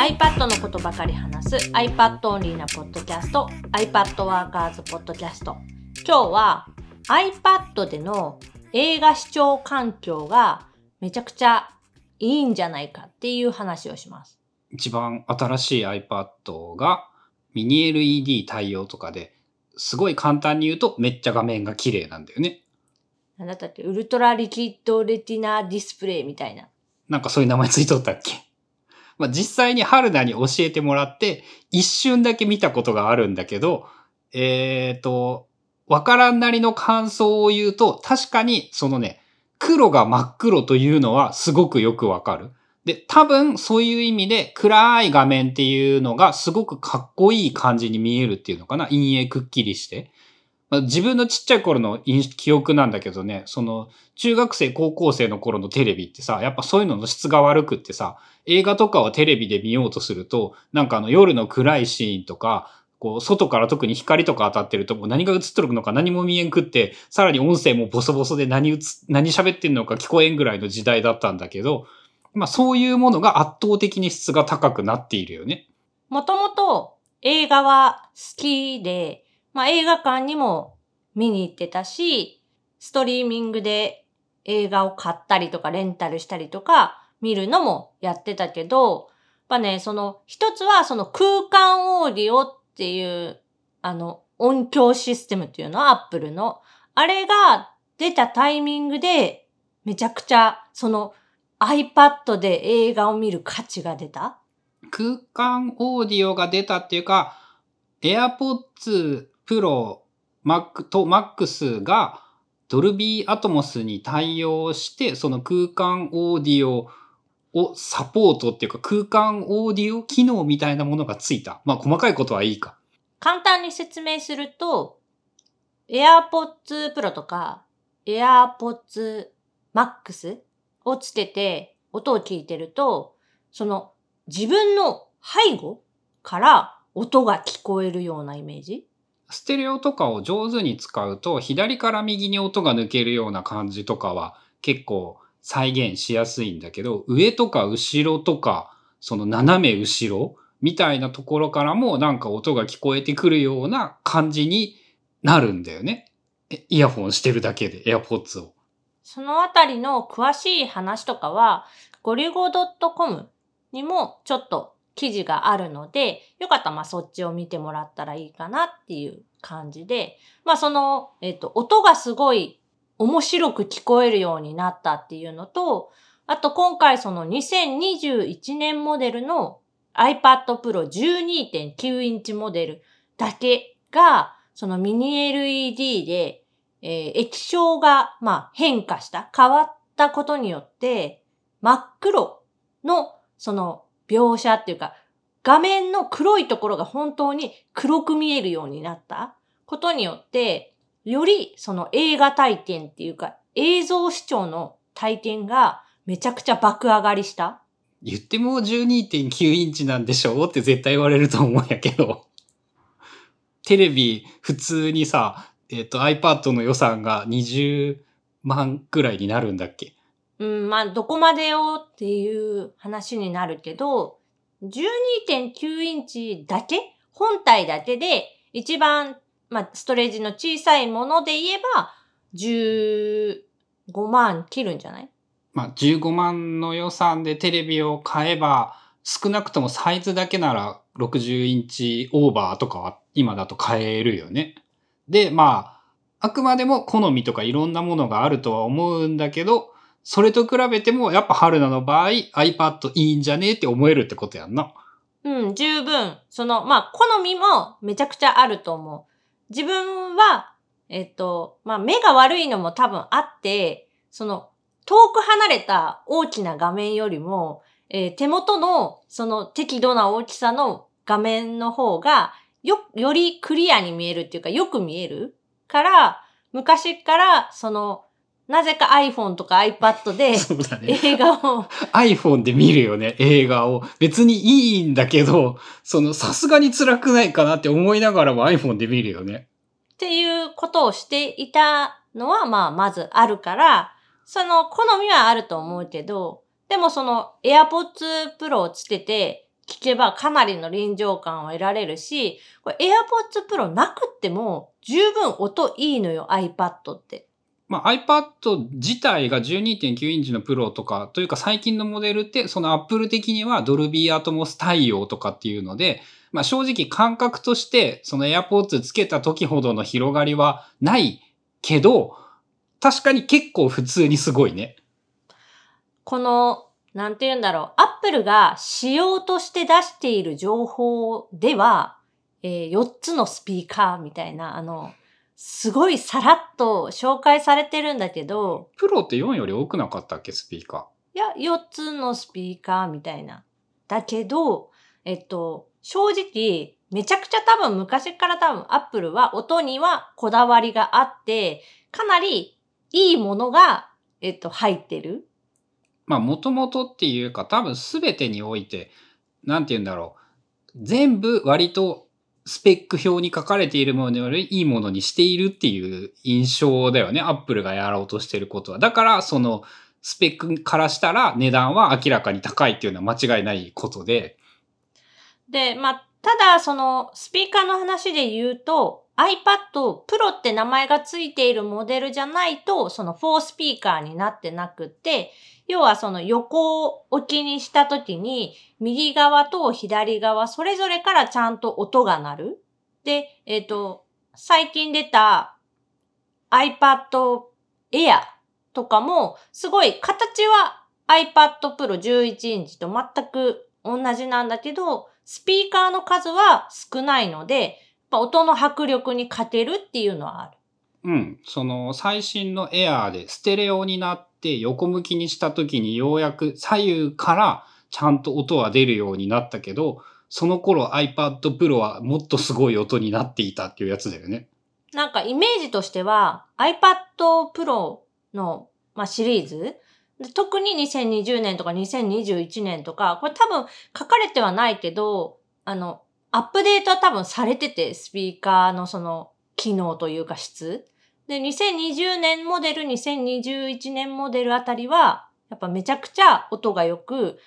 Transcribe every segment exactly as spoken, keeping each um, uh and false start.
iPad のことばかり話す iPad オンリーなポッドキャスト iPad ワーカーズポッドキャスト。今日は iPad での映画視聴環境がめちゃくちゃいいんじゃないかっていう話をします。一番新しい iPad がミニ エルイーディー 対応とかで、すごい簡単に言うとめっちゃ画面が綺麗なんだよね。なんだったっけ、ウルトラリキッドレティナディスプレイみたいな。なんかそういう名前ついとったっけ。まあ、実際に春菜に教えてもらって一瞬だけ見たことがあるんだけど、えーと、わからんなりの感想を言うと、確かにそのね、黒が真っ黒というのはすごくよくわかる。で、多分そういう意味で暗い画面っていうのがすごくかっこいい感じに見えるっていうのかな。陰影くっきりして。まあ、自分のちっちゃい頃の記憶なんだけどね、その中学生高校生の頃のテレビってさ、やっぱそういうのの質が悪くってさ、映画とかをテレビで見ようとすると、なんかあの夜の暗いシーンとか、こう外から特に光とか当たってるともう何が映ってるのか何も見えんくって、さらに音声もボソボソで何うつ何喋ってんのか聞こえんぐらいの時代だったんだけど、まあそういうものが圧倒的に質が高くなっているよね。もともと映画は好きで、まあ映画館にも見に行ってたし、ストリーミングで映画を買ったりとかレンタルしたりとか見るのもやってたけど、やっぱね、その一つはその空間オーディオっていうあの音響システムっていうのはアップルの、あれが出たタイミングでめちゃくちゃその iPad で映画を見る価値が出た。空間オーディオが出たっていうか、 AirPods Pro、Max と Max がドルビーアトモスに対応して、その空間オーディオをサポートっていうか空間オーディオ機能みたいなものがついた。まあ細かいことはいいか。簡単に説明すると、 AirPods Pro とか AirPods Max をつけて音を聞いてると、その自分の背後から音が聞こえるようなイメージ。ステレオとかを上手に使うと左から右に音が抜けるような感じとかは結構再現しやすいんだけど、上とか後ろとかその斜め後ろみたいなところからもなんか音が聞こえてくるような感じになるんだよね。イヤホンしてるだけで AirPods を。そのあたりの詳しい話とかはゴリゴ ドットコム にもちょっと記事があるので、よかったらまあそっちを見てもらったらいいかなっていう感じで、まあその、えっと、音がすごい面白く聞こえるようになったっていうのと、あと今回そのにせんにじゅういちねんモデルの iPad Pro じゅうにてんきゅう インチモデルだけが、そのミニ エルイーディー で、えー、液晶がまあ変化した、変わったことによって、真っ黒のその描写っていうか、画面の黒いところが本当に黒く見えるようになったことによって、よりその映画体験っていうか映像視聴の体験がめちゃくちゃ爆上がりした。言っても じゅうにてんきゅう インチなんでしょうって絶対言われると思うんやけど。テレビ普通にさ、えっと iPad の予算がにじゅうまんくらいになるんだっけ？うん、まあどこまでよっていう話になるけど、じゅうにてんきゅう インチだけ？本体だけで一番まあ、ストレージの小さいもので言えば、じゅうごまん切るんじゃない？まあ、じゅうごまんの予算でテレビを買えば、少なくともサイズだけならろくじゅうインチオーバーとかは今だと買えるよね。で、まあ、あくまでも好みとかいろんなものがあるとは思うんだけど、それと比べてもやっぱ春菜の場合 iPad いいんじゃねえって思えるってことやんな。うん、十分。その、まあ、好みもめちゃくちゃあると思う。自分は、えっと、まあ、目が悪いのも多分あって、その、遠く離れた大きな画面よりも、えー、手元の、その適度な大きさの画面の方が、よ、よりクリアに見えるっていうか、よく見えるから、昔から、その、なぜか iPhone とか iPad で映画を、ね、iPhone で見るよね、映画を。別にいいんだけど、そのさすがに辛くないかなって思いながらも iPhone で見るよね。っていうことをしていたのは、まあまずあるから、その好みはあると思うけど、でもその AirPods Pro をつけて聞けばかなりの臨場感を得られるし、これ AirPods Pro なくっても十分音いいのよ、iPad って。まあ、iPad 自体が じゅうにてんきゅう インチのプロとか、というか最近のモデルって、その Apple 的にはドルビーアトモス対応とかっていうので、まあ正直感覚として、その AirPods つけた時ほどの広がりはないけど、確かに結構普通にすごいね。この、なんて言うんだろう、Apple が仕様として出している情報では、えー、よっつのスピーカーみたいな、あの、すごいさらっと紹介されてるんだけど。プロってよんより多くなかったっけ、スピーカー。いや、よっつのスピーカーみたいな。だけど、えっと、正直、めちゃくちゃ多分昔から多分 Apple は音にはこだわりがあって、かなりいいものが、えっと、入ってる。まあ、もともとっていうか多分全てにおいて、なんて言うんだろう。全部割と、スペック表に書かれているものよりいいものにしているっていう印象だよね。アップルがやろうとしてることは。だから、そのスペックからしたら値段は明らかに高いっていうのは間違いないことで。で、まあ、ただ、そのスピーカーの話で言うと、iPad Pro って名前がついているモデルじゃないと、そのよんスピーカーになってなくて、要はその横を置きにした時に、右側と左側、それぞれからちゃんと音が鳴る。で、えっと、最近出た iPad Air とかも、すごい形は iPad Pro じゅういちインチと全く同じなんだけど、スピーカーの数は少ないので、音の迫力に欠けるっていうのはある。うん。その最新の Air でステレオになって、で横向きにした時にようやく左右からちゃんと音は出るようになったけど、その頃 iPad Pro はもっとすごい音になっていたっていうやつだよね。なんかイメージとしては iPad Pro の、まあ、シリーズ、特ににせんにじゅうねんとかにせんにじゅういちねんとか、これ多分書かれてはないけど、あのアップデートは多分されてて、スピーカーのその機能というか質で、にせんにじゅうねんモデル、にせんにじゅういちねんモデルあたりは、やっぱめちゃくちゃ音が良く、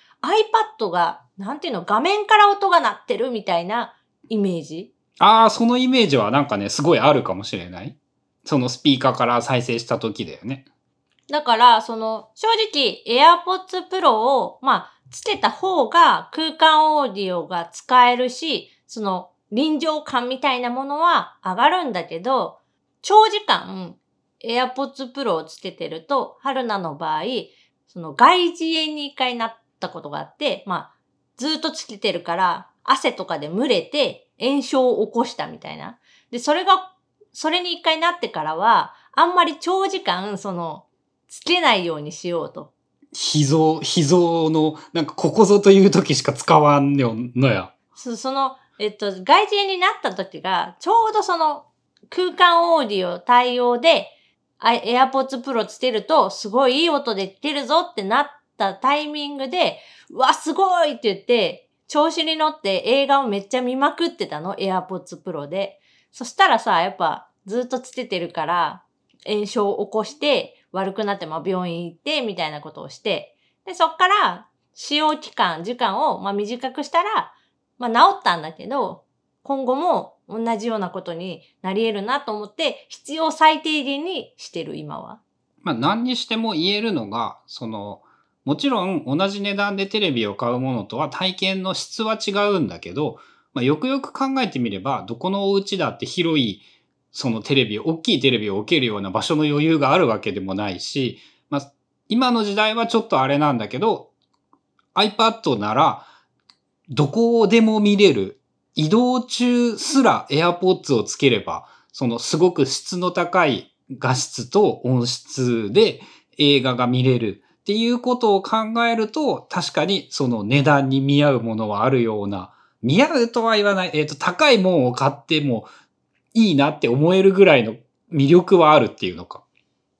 iPad が、なんていうの、画面から音が鳴ってるみたいなイメージ。ああ、そのイメージはなんかね、すごいあるかもしれない。そのスピーカーから再生した時だよね。だから、その、正直、AirPods Pro を、まあ、つけた方が空間オーディオが使えるし、その、臨場感みたいなものは上がるんだけど、長時間 AirPods Pro をつけてると、春菜の場合、その外耳炎に一回なったことがあって、まあ、ずっとつけてるから、汗とかで蒸れて炎症を起こしたみたいな。で、それが、それに一回なってからは、あんまり長時間、その、つけないようにしようと。秘蔵、秘蔵の、なんかここぞという時しか使わんのや。そ、その、えっと、外耳炎になった時が、ちょうどその、空間オーディオ対応で AirPods Pro つけるとすごいいい音で聞けるぞってなったタイミングで、うわ、すごいって言って、調子に乗って映画をめっちゃ見まくってたの、AirPods Pro で。そしたらさ、やっぱずっとつけてるから炎症を起こして悪くなって、まあ、病院行ってみたいなことをして、で、そっから使用期間、時間をまあ短くしたら、まあ治ったんだけど、今後も同じようなことになり得るなと思って、必要最低限にしてる、今は。まあ、何にしても言えるのが、その、もちろん同じ値段でテレビを買うものとは体験の質は違うんだけど、まあ、よくよく考えてみれば、どこのお家だって広い、そのテレビ、大きいテレビを置けるような場所の余裕があるわけでもないし、まあ、今の時代はちょっとあれなんだけど、iPad なら、どこでも見れる。移動中すら AirPods をつければ、そのすごく質の高い画質と音質で映画が見れるっていうことを考えると、確かにその値段に見合うものはあるような、見合うとは言わない、えっと、高いもんを買ってもいいなって思えるぐらいの魅力はあるっていうのか。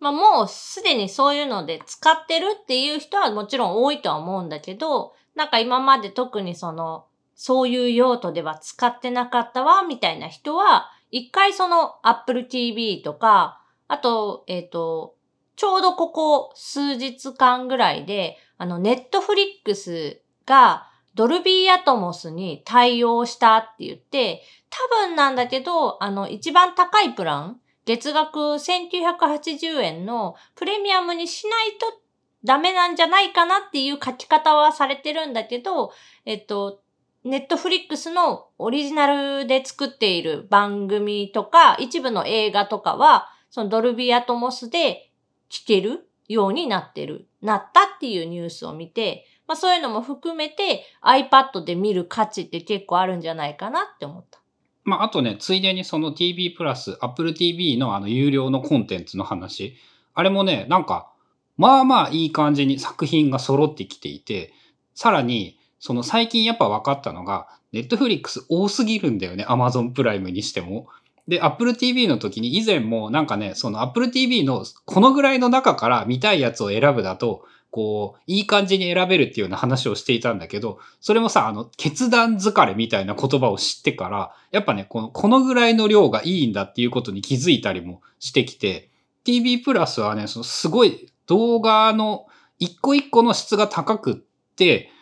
まあもうすでにそういうので使ってるっていう人はもちろん多いとは思うんだけど、なんか今まで特にその、そういう用途では使ってなかったわ、みたいな人は、一回その Apple ティーブイ とか、あと、えっと、ちょうどここ数日間ぐらいで、あの、Netflix がドルビーアトモスに対応したって言って、多分なんだけど、あの、一番高いプラン、月額せんきゅうひゃくはちじゅうえんのプレミアムにしないとダメなんじゃないかなっていう書き方はされてるんだけど、えっと、Netflix のオリジナルで作っている番組とか、一部の映画とかは、そのドルビーアトモスで聴けるようになってる、なったっていうニュースを見て、まあそういうのも含めて iPad で見る価値って結構あるんじゃないかなって思った。まああとね、ついでにその ティービー プラス、Apple ティービー のあの有料のコンテンツの話。あれもね、なんか、まあまあいい感じに作品が揃ってきていて、さらに、その最近やっぱ分かったのが、Netflix 多すぎるんだよね、Amazon プライムにしても。で、Apple ティービー の時に以前もなんかね、その Apple ティービー のこのぐらいの中から見たいやつを選ぶだと、こう、いい感じに選べるっていうような話をしていたんだけど、それもさ、あの、決断疲れみたいな言葉を知ってから、やっぱね、この、このぐらいの量がいいんだっていうことに気づいたりもしてきて、ティービー プラスはね、そのすごい動画の一個一個の質が高くって、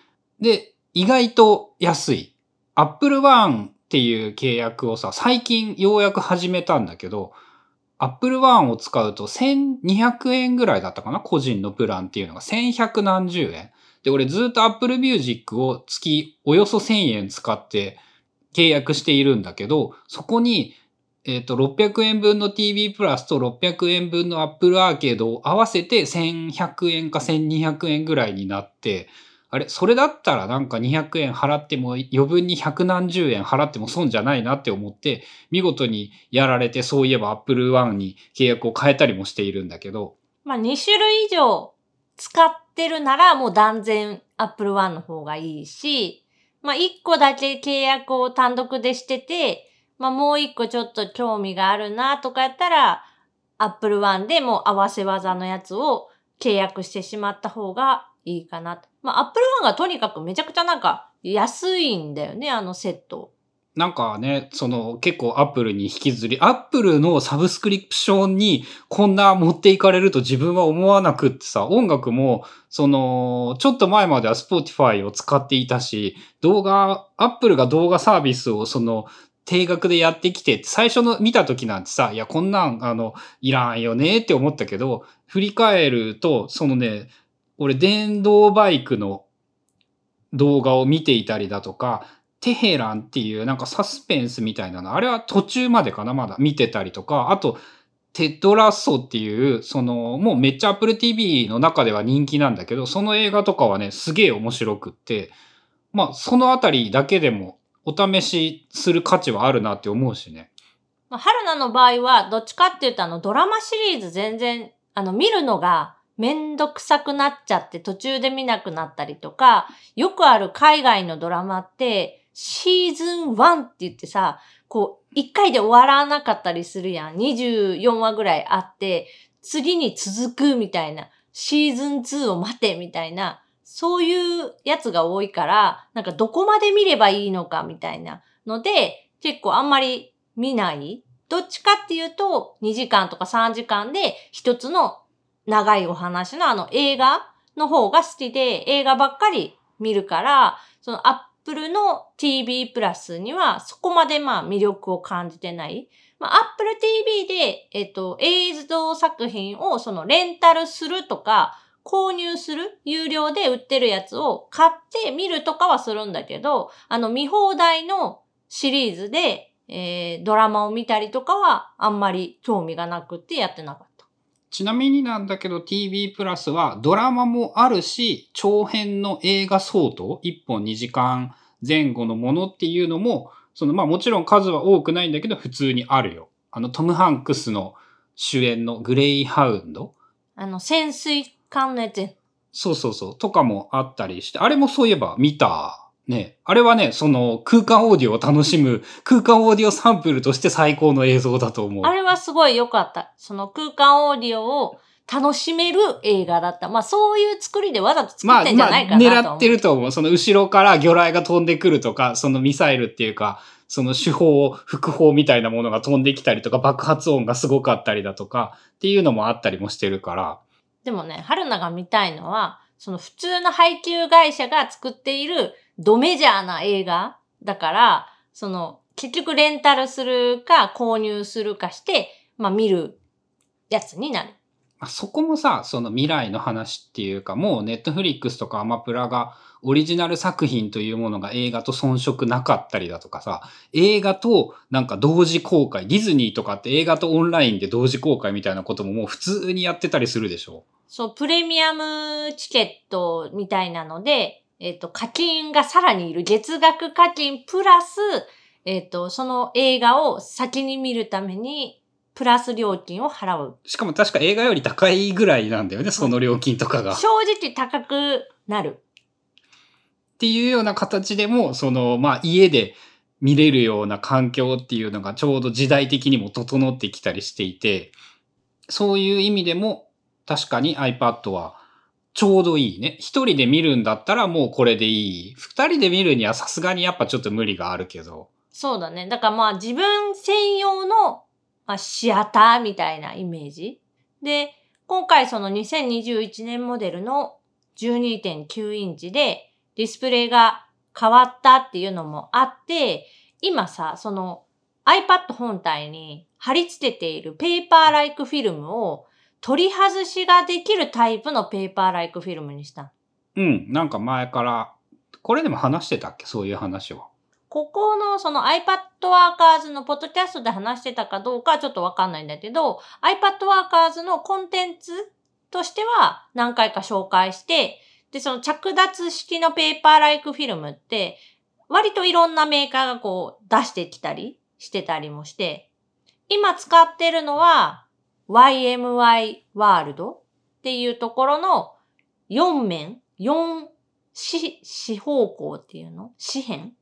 で、意外と安い。Apple One っていう契約をさ、最近ようやく始めたんだけど、Apple One を使うとせんにひゃくえんぐらいだったかな、個人のプランっていうのがせんひゃくなんじゅうえん。で、俺ずっと Apple Music を月およそせんえん使って契約しているんだけど、そこに、えっと、ろっぴゃくえんぶんの ティービー プラスとろっぴゃくえんぶんの Apple アーケードを合わせてせんひゃくえんかせんにひゃくえんぐらいになって、あれそれだったらなんかにひゃくえん払っても余分にひゃくなんじゅうえん払っても損じゃないなって思って見事にやられて、そういえば Apple One に契約を変えたりもしているんだけど、まあに種類以上使ってるならもう断然 Apple One の方がいいし、まあいっこだけ契約を単独でしてて、まあもういっこちょっと興味があるなとかやったら Apple One でもう合わせ技のやつを契約してしまった方がいいかなと。まあ、Apple One がとにかくめちゃくちゃなんか安いんだよね、あのセット。なんかね、その結構 Apple に引きずり、Apple のサブスクリプションにこんな持っていかれると自分は思わなくってさ、音楽も、その、ちょっと前までは Spotify を使っていたし、動画、Apple が動画サービスをその、定額でやってきて、最初の見た時なんてさ、いや、こんなん、あの、いらんよねって思ったけど、振り返ると、そのね、俺、電動バイクの動画を見ていたりだとか、テヘランっていうなんかサスペンスみたいなの、あれは途中までかな、まだ見てたりとか、あと、テッドラッソっていう、その、もうめっちゃ Apple ティービー の中では人気なんだけど、その映画とかはね、すげえ面白くって、まあ、そのあたりだけでもお試しする価値はあるなって思うしね。まあ、春菜の場合は、どっちかっていうと、あの、ドラマシリーズ全然、あの、見るのが、めんどくさくなっちゃって途中で見なくなったりとか、よくある海外のドラマってシーズンワンって言ってさ、こういっかいで終わらなかったりするやん。にじゅうよんわぐらいあって、次に続くみたいな、シーズンツーを待てみたいな、そういうやつが多いから、なんかどこまで見ればいいのかみたいなので、結構あんまり見ない。どっちかっていうと、にじかんとかさんじかんで一つの長いお話のあの映画の方が好きで映画ばっかり見るから、その Apple の ティービー プラスにはそこまでまあ魅力を感じてない。まあ、Apple ティービー で、えっと、映像作品をそのレンタルするとか購入する、有料で売ってるやつを買って見るとかはするんだけど、あの見放題のシリーズで、えー、ドラマを見たりとかはあんまり興味がなくてやってなかった。ちなみになんだけど ティービー プラスはドラマもあるし、長編の映画相当、いっぽんにじかんぜん後のものっていうのも、そのまあもちろん数は多くないんだけど普通にあるよ。あのトム・ハンクスの主演のグレイハウンド。あの潜水艦のやつ。そうそうそう。とかもあったりして、あれもそういえば見た。ね。あれはね、その空間オーディオを楽しむ空間オーディオサンプルとして最高の映像だと思う。あれはすごい良かった。その空間オーディオを楽しめる映画だった。まあそういう作りでわざと作ってんじゃないかなと思う。まあ、まあ狙ってると思う。その後ろから魚雷が飛んでくるとか、そのミサイルっていうか、その手法、副砲みたいなものが飛んできたりとか、爆発音がすごかったりだとか、っていうのもあったりもしてるから。でもね、春菜が見たいのは、その普通の配給会社が作っているドメジャーな映画だから、その、結局レンタルするか購入するかして、まあ見るやつになる。そこもさ、その未来の話っていうか、もうネットフリックスとかアマプラがオリジナル作品というものが映画と遜色なかったりだとかさ、映画となんか同時公開、ディズニーとかって映画とオンラインで同時公開みたいなことももう普通にやってたりするでしょ。そう、プレミアムチケットみたいなので、えっと、課金がさらにいる。月額課金プラス、えっと、その映画を先に見るために、プラス料金を払う。しかも確か映画より高いぐらいなんだよね、その料金とかが。正直高くなる。っていうような形でも、その、まあ家で見れるような環境っていうのがちょうど時代的にも整ってきたりしていて、そういう意味でも確かに iPad はちょうどいいね。一人で見るんだったらもうこれでいい。二人で見るにはさすがにやっぱちょっと無理があるけど。そうだね。だからまあ自分専用のまあ、シアターみたいなイメージ。で、今回そのにせんにじゅういちねんモデルの じゅうにてんきゅう インチでディスプレイが変わったっていうのもあって、今さ、その iPad 本体に貼り付けているペーパーライクフィルムを取り外しができるタイプのペーパーライクフィルムにした。うん、なんか前から、これでも話してたっけ？そういう話は。ここのその iPad Workers のポッドキャストで話してたかどうかちょっとわかんないんだけど、iPad Workers のコンテンツとしては何回か紹介して、で、その着脱式のペーパーライクフィルムって、割といろんなメーカーがこう出してきたりしてたりもして、今使ってるのは ワイエムワイ ワールドっていうところのよん面、よん四、四方向っていうの？四辺？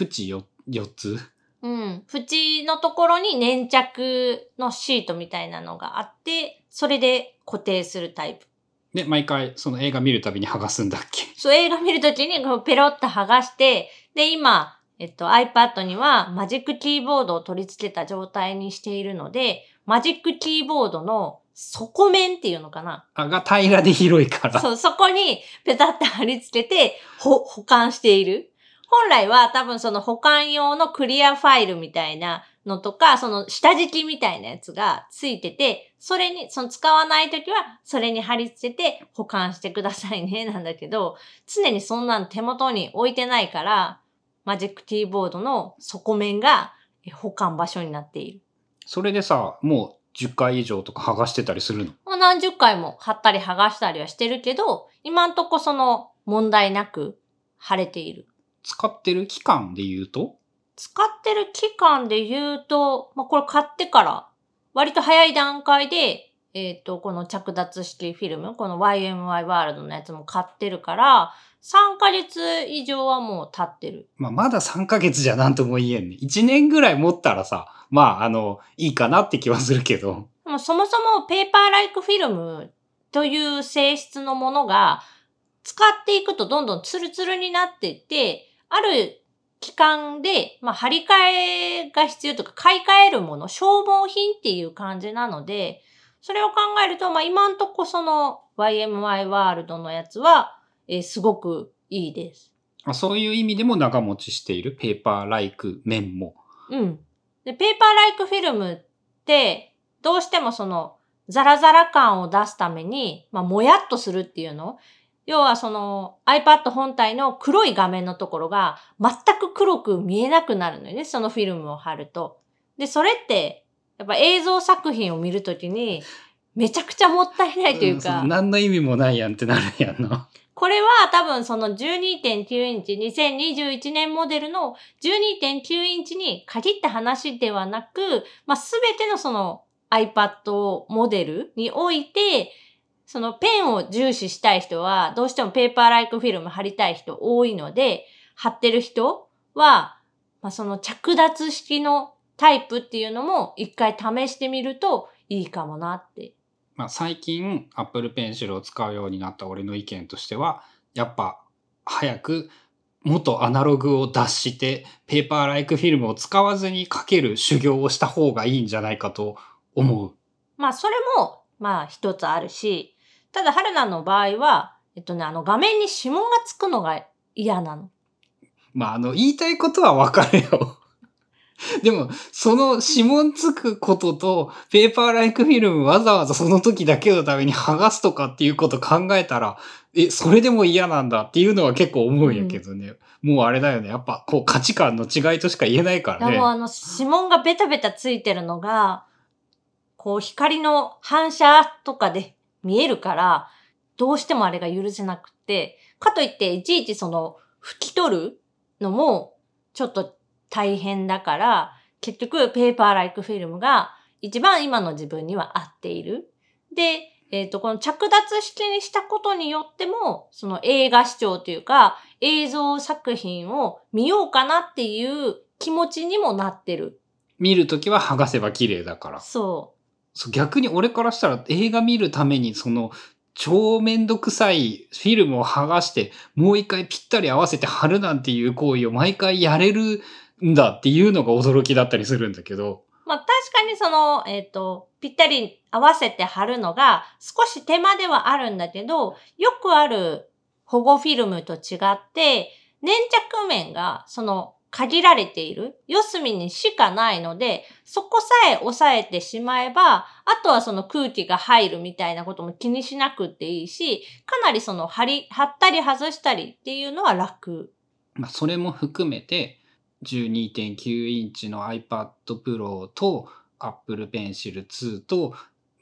縁よ、四つ？うん。縁のところに粘着のシートみたいなのがあって、それで固定するタイプ。で、毎回その映画見るたびに剥がすんだっけ？そう、映画見るときにペロッと剥がして、で、今、えっと iPad にはマジックキーボードを取り付けた状態にしているので、マジックキーボードの底面っていうのかな？あ、が平らで広いから。そう、そこにペタッと貼り付けて、ほ、保管している。本来は多分その保管用のクリアファイルみたいなのとか、その下敷きみたいなやつがついてて、それに、その使わないときはそれに貼り付けて保管してくださいね、なんだけど、常にそんなの手元に置いてないから、マジックキーボードの底面が保管場所になっている。それでさ、もうじゅっかい以上とか剥がしてたりするの？もう何十回も貼ったり剥がしたりはしてるけど、今んとこその問題なく貼れている。使ってる期間で言うと？使ってる期間で言うと、まあ、これ買ってから、割と早い段階で、えっと、この着脱式フィルム、この ワイエムワイ ワールドのやつも買ってるから、さんかげつ以上はもう経ってる。まあ、まださんかげつじゃなんとも言えんね。いちねんぐらい持ったらさ、まあ、あの、いいかなって気はするけど。でもそもそもペーパーライクフィルムという性質のものが、使っていくとどんどんツルツルになっていって、ある期間で、まあ、張り替えが必要とか、買い替えるもの、消耗品っていう感じなので、それを考えると、まあ、今んとこその ワイエムワイ ワールドのやつは、えー、すごくいいです。そういう意味でも長持ちしているペーパーライク面も。うん。で、ペーパーライクフィルムって、どうしてもその、ザラザラ感を出すために、まあ、もやっとするっていうの？要はその iPad 本体の黒い画面のところが全く黒く見えなくなるのよね、そのフィルムを貼ると。で、それってやっぱ映像作品を見るときにめちゃくちゃもったいないというか、うん、何の意味もないやんってなるやんな。これは多分その じゅうにてんきゅう インチ、にせんにじゅういちねんモデルの じゅうにてんきゅう インチに限った話ではなく、まあ、全てのその iPad モデルにおいて、そのペンを重視したい人は、どうしてもペーパーライクフィルム貼りたい人多いので、貼ってる人は、まあ、その着脱式のタイプっていうのも一回試してみるといいかもなって。まあ、最近 Apple Pencil を使うようになった俺の意見としては、やっぱ早く元アナログを脱してペーパーライクフィルムを使わずに書ける修行をした方がいいんじゃないかと思う。まあそれもまあ一つあるし、ただ、春菜の場合は、えっとね、あの画面に指紋がつくのが嫌なの。まあ、あの、言いたいことはわかるよ。でも、その指紋つくことと、ペーパーライクフィルムわざわざその時だけのために剥がすとかっていうこと考えたら、え、それでも嫌なんだっていうのは結構思うんやけどね。うん、もうあれだよね。やっぱこう価値観の違いとしか言えないからね。もうあの指紋がベタベタついてるのが、こう光の反射とかで見えるから、どうしてもあれが許せなくて、かといっていちいちその拭き取るのもちょっと大変だから、結局ペーパーライクフィルムが一番今の自分には合っている。で、えっと、この着脱式にしたことによっても、その映画視聴というか、映像作品を見ようかなっていう気持ちにもなってる。見るときは剥がせば綺麗だから。そう。そう、逆に俺からしたら映画見るためにその、超めんどくさいフィルムを剥がして、もう一回ぴったり合わせて貼るなんていう行為を毎回やれるんだっていうのが驚きだったりするんだけど。まあ確かにその、えっと、ぴったり合わせて貼るのが少し手間ではあるんだけど、よくある保護フィルムと違って、粘着面がその限られている四隅にしかないので、そこさえ押さえてしまえば、あとはその空気が入るみたいなことも気にしなくていいし、かなりその貼り、貼ったり外したりっていうのは楽。まあそれも含めて、じゅうにてんきゅうインチの iPad Pro と Apple Pencil ツーと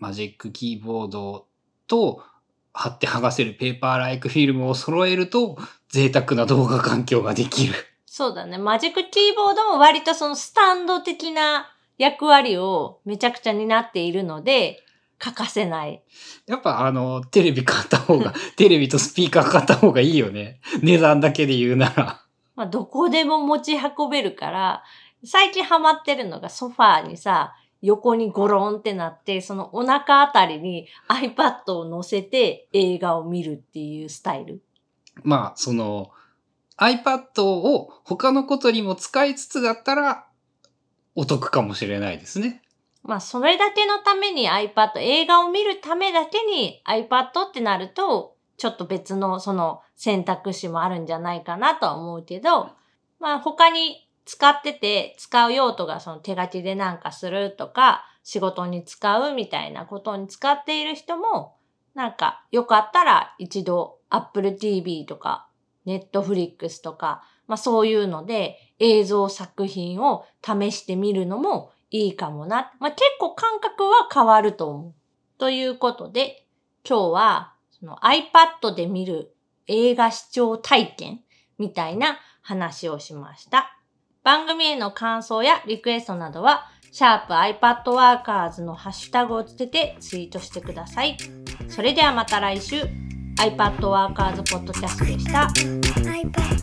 Magic キーボードと貼って剥がせるペーパーライクフィルムを揃えると贅沢な動画環境ができる。そうだね。Magic キーボードも割とそのスタンド的な役割をめちゃくちゃ担っているので欠かせない。やっぱあのテレビ買った方が、テレビとスピーカー買った方がいいよね。値段だけで言うなら。まあ、どこでも持ち運べるから、最近ハマってるのがソファーにさ、横にゴロンってなって、そのお腹あたりに iPad を乗せて映画を見るっていうスタイル。まあ、その iPad を他のことにも使いつつだったらお得かもしれないですね。まあ、それだけのために iPad、映画を見るためだけに iPad ってなると、ちょっと別のその選択肢もあるんじゃないかなとは思うけど、まあ他に使ってて使う用途がその手書きでなんかするとか仕事に使うみたいなことに使っている人もなんかよかったら一度 Apple ティーブイ とか Netflix とかまあそういうので映像作品を試してみるのもいいかもな。まあ結構感覚は変わると思う。ということで今日はiPad で見る映画視聴体験みたいな話をしました。番組への感想やリクエストなどは、シャープ iPad ワーカーズのハッシュタグをつけてツイートしてください。それではまた来週、iPad ワーカーズポッドキャストでした。